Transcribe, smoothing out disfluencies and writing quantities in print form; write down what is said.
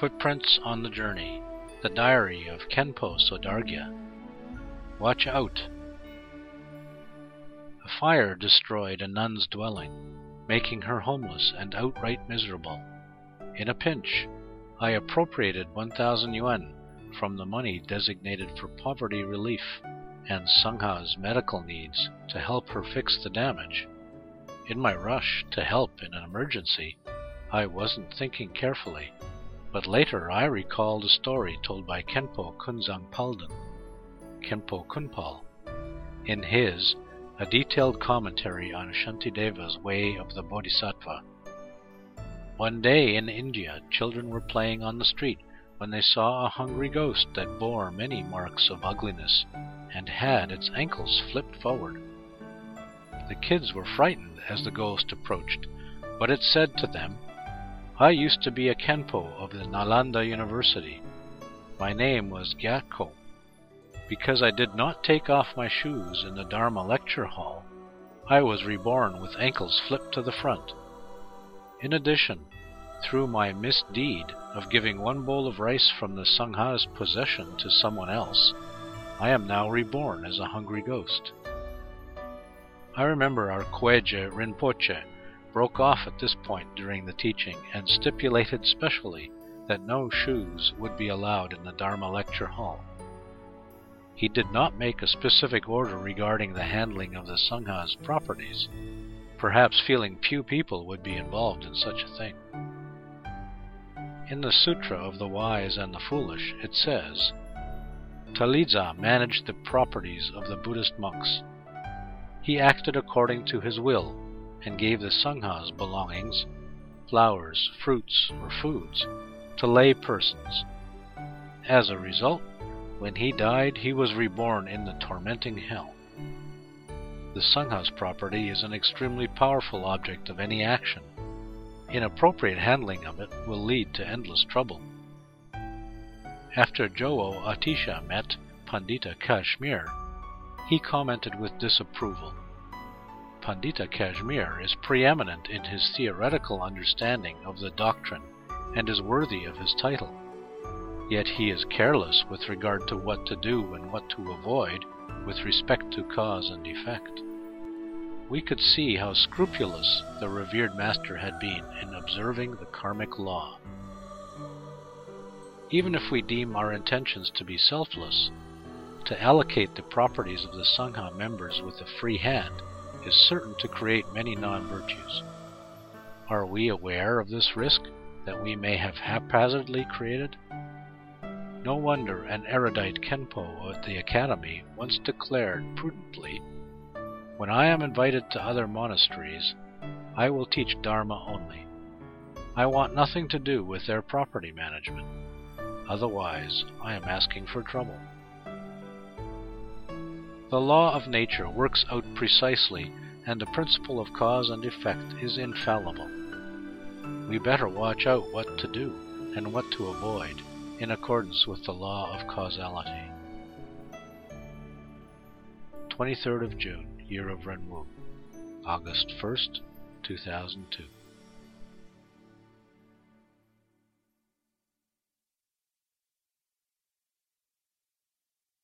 Footprints on the Journey, the Diary of Khenpo Sodargye. Watch out! A fire destroyed a nun's dwelling, making her homeless and outright miserable. In a pinch, I appropriated 1,000 yuan from the money designated for poverty relief and Sangha's medical needs to help her fix the damage. In my rush to help in an emergency, I wasn't thinking carefully, but later I recalled a story told by Khenpo Kunzang Pelden, Khenpo Kunpal, in his A Detailed Commentary on Shantideva's Way of the Bodhisattva. One day in India, children were playing on the street when they saw a hungry ghost that bore many marks of ugliness and had its ankles flipped forward. The kids were frightened as the ghost approached, but it said to them, "I used to be a Khenpo of the Nalanda University. My name was Gyatko. Because I did not take off my shoes in the Dharma lecture hall, I was reborn with ankles flipped to the front. In addition, through my misdeed of giving one bowl of rice from the Sangha's possession to someone else, I am now reborn as a hungry ghost." I remember our Kuege Rinpoche broke off at this point during the teaching and stipulated specially that no shoes would be allowed in the Dharma lecture hall. He did not make a specific order regarding the handling of the Sangha's properties, perhaps feeling few people would be involved in such a thing. In the Sutra of the Wise and the Foolish, it says, "Talidza managed the properties of the Buddhist monks. He acted according to his will and gave the Sangha's belongings, flowers, fruits, or foods, to lay persons. As a result, when he died, he was reborn in the tormenting hell." The Sangha's property is an extremely powerful object of any action. Inappropriate handling of it will lead to endless trouble. After Jowo Atisha met Pandita Kashmir, he commented with disapproval. Pandita Kashmir is preeminent in his theoretical understanding of the doctrine and is worthy of his title. Yet he is careless with regard to what to do and what to avoid with respect to cause and effect. We could see how scrupulous the revered master had been in observing the karmic law. Even if we deem our intentions to be selfless, to allocate the properties of the Sangha members with a free hand is certain to create many non-virtues. Are we aware of this risk that we may have haphazardly created? No wonder an erudite Khenpo at the academy once declared prudently, "When I am invited to other monasteries, I will teach Dharma only. I want nothing to do with their property management. Otherwise, I am asking for trouble." The law of nature works out precisely, and the principle of cause and effect is infallible. We better watch out what to do and what to avoid in accordance with the law of causality. 23rd of June, Year of Renwu, August 1st, 2002.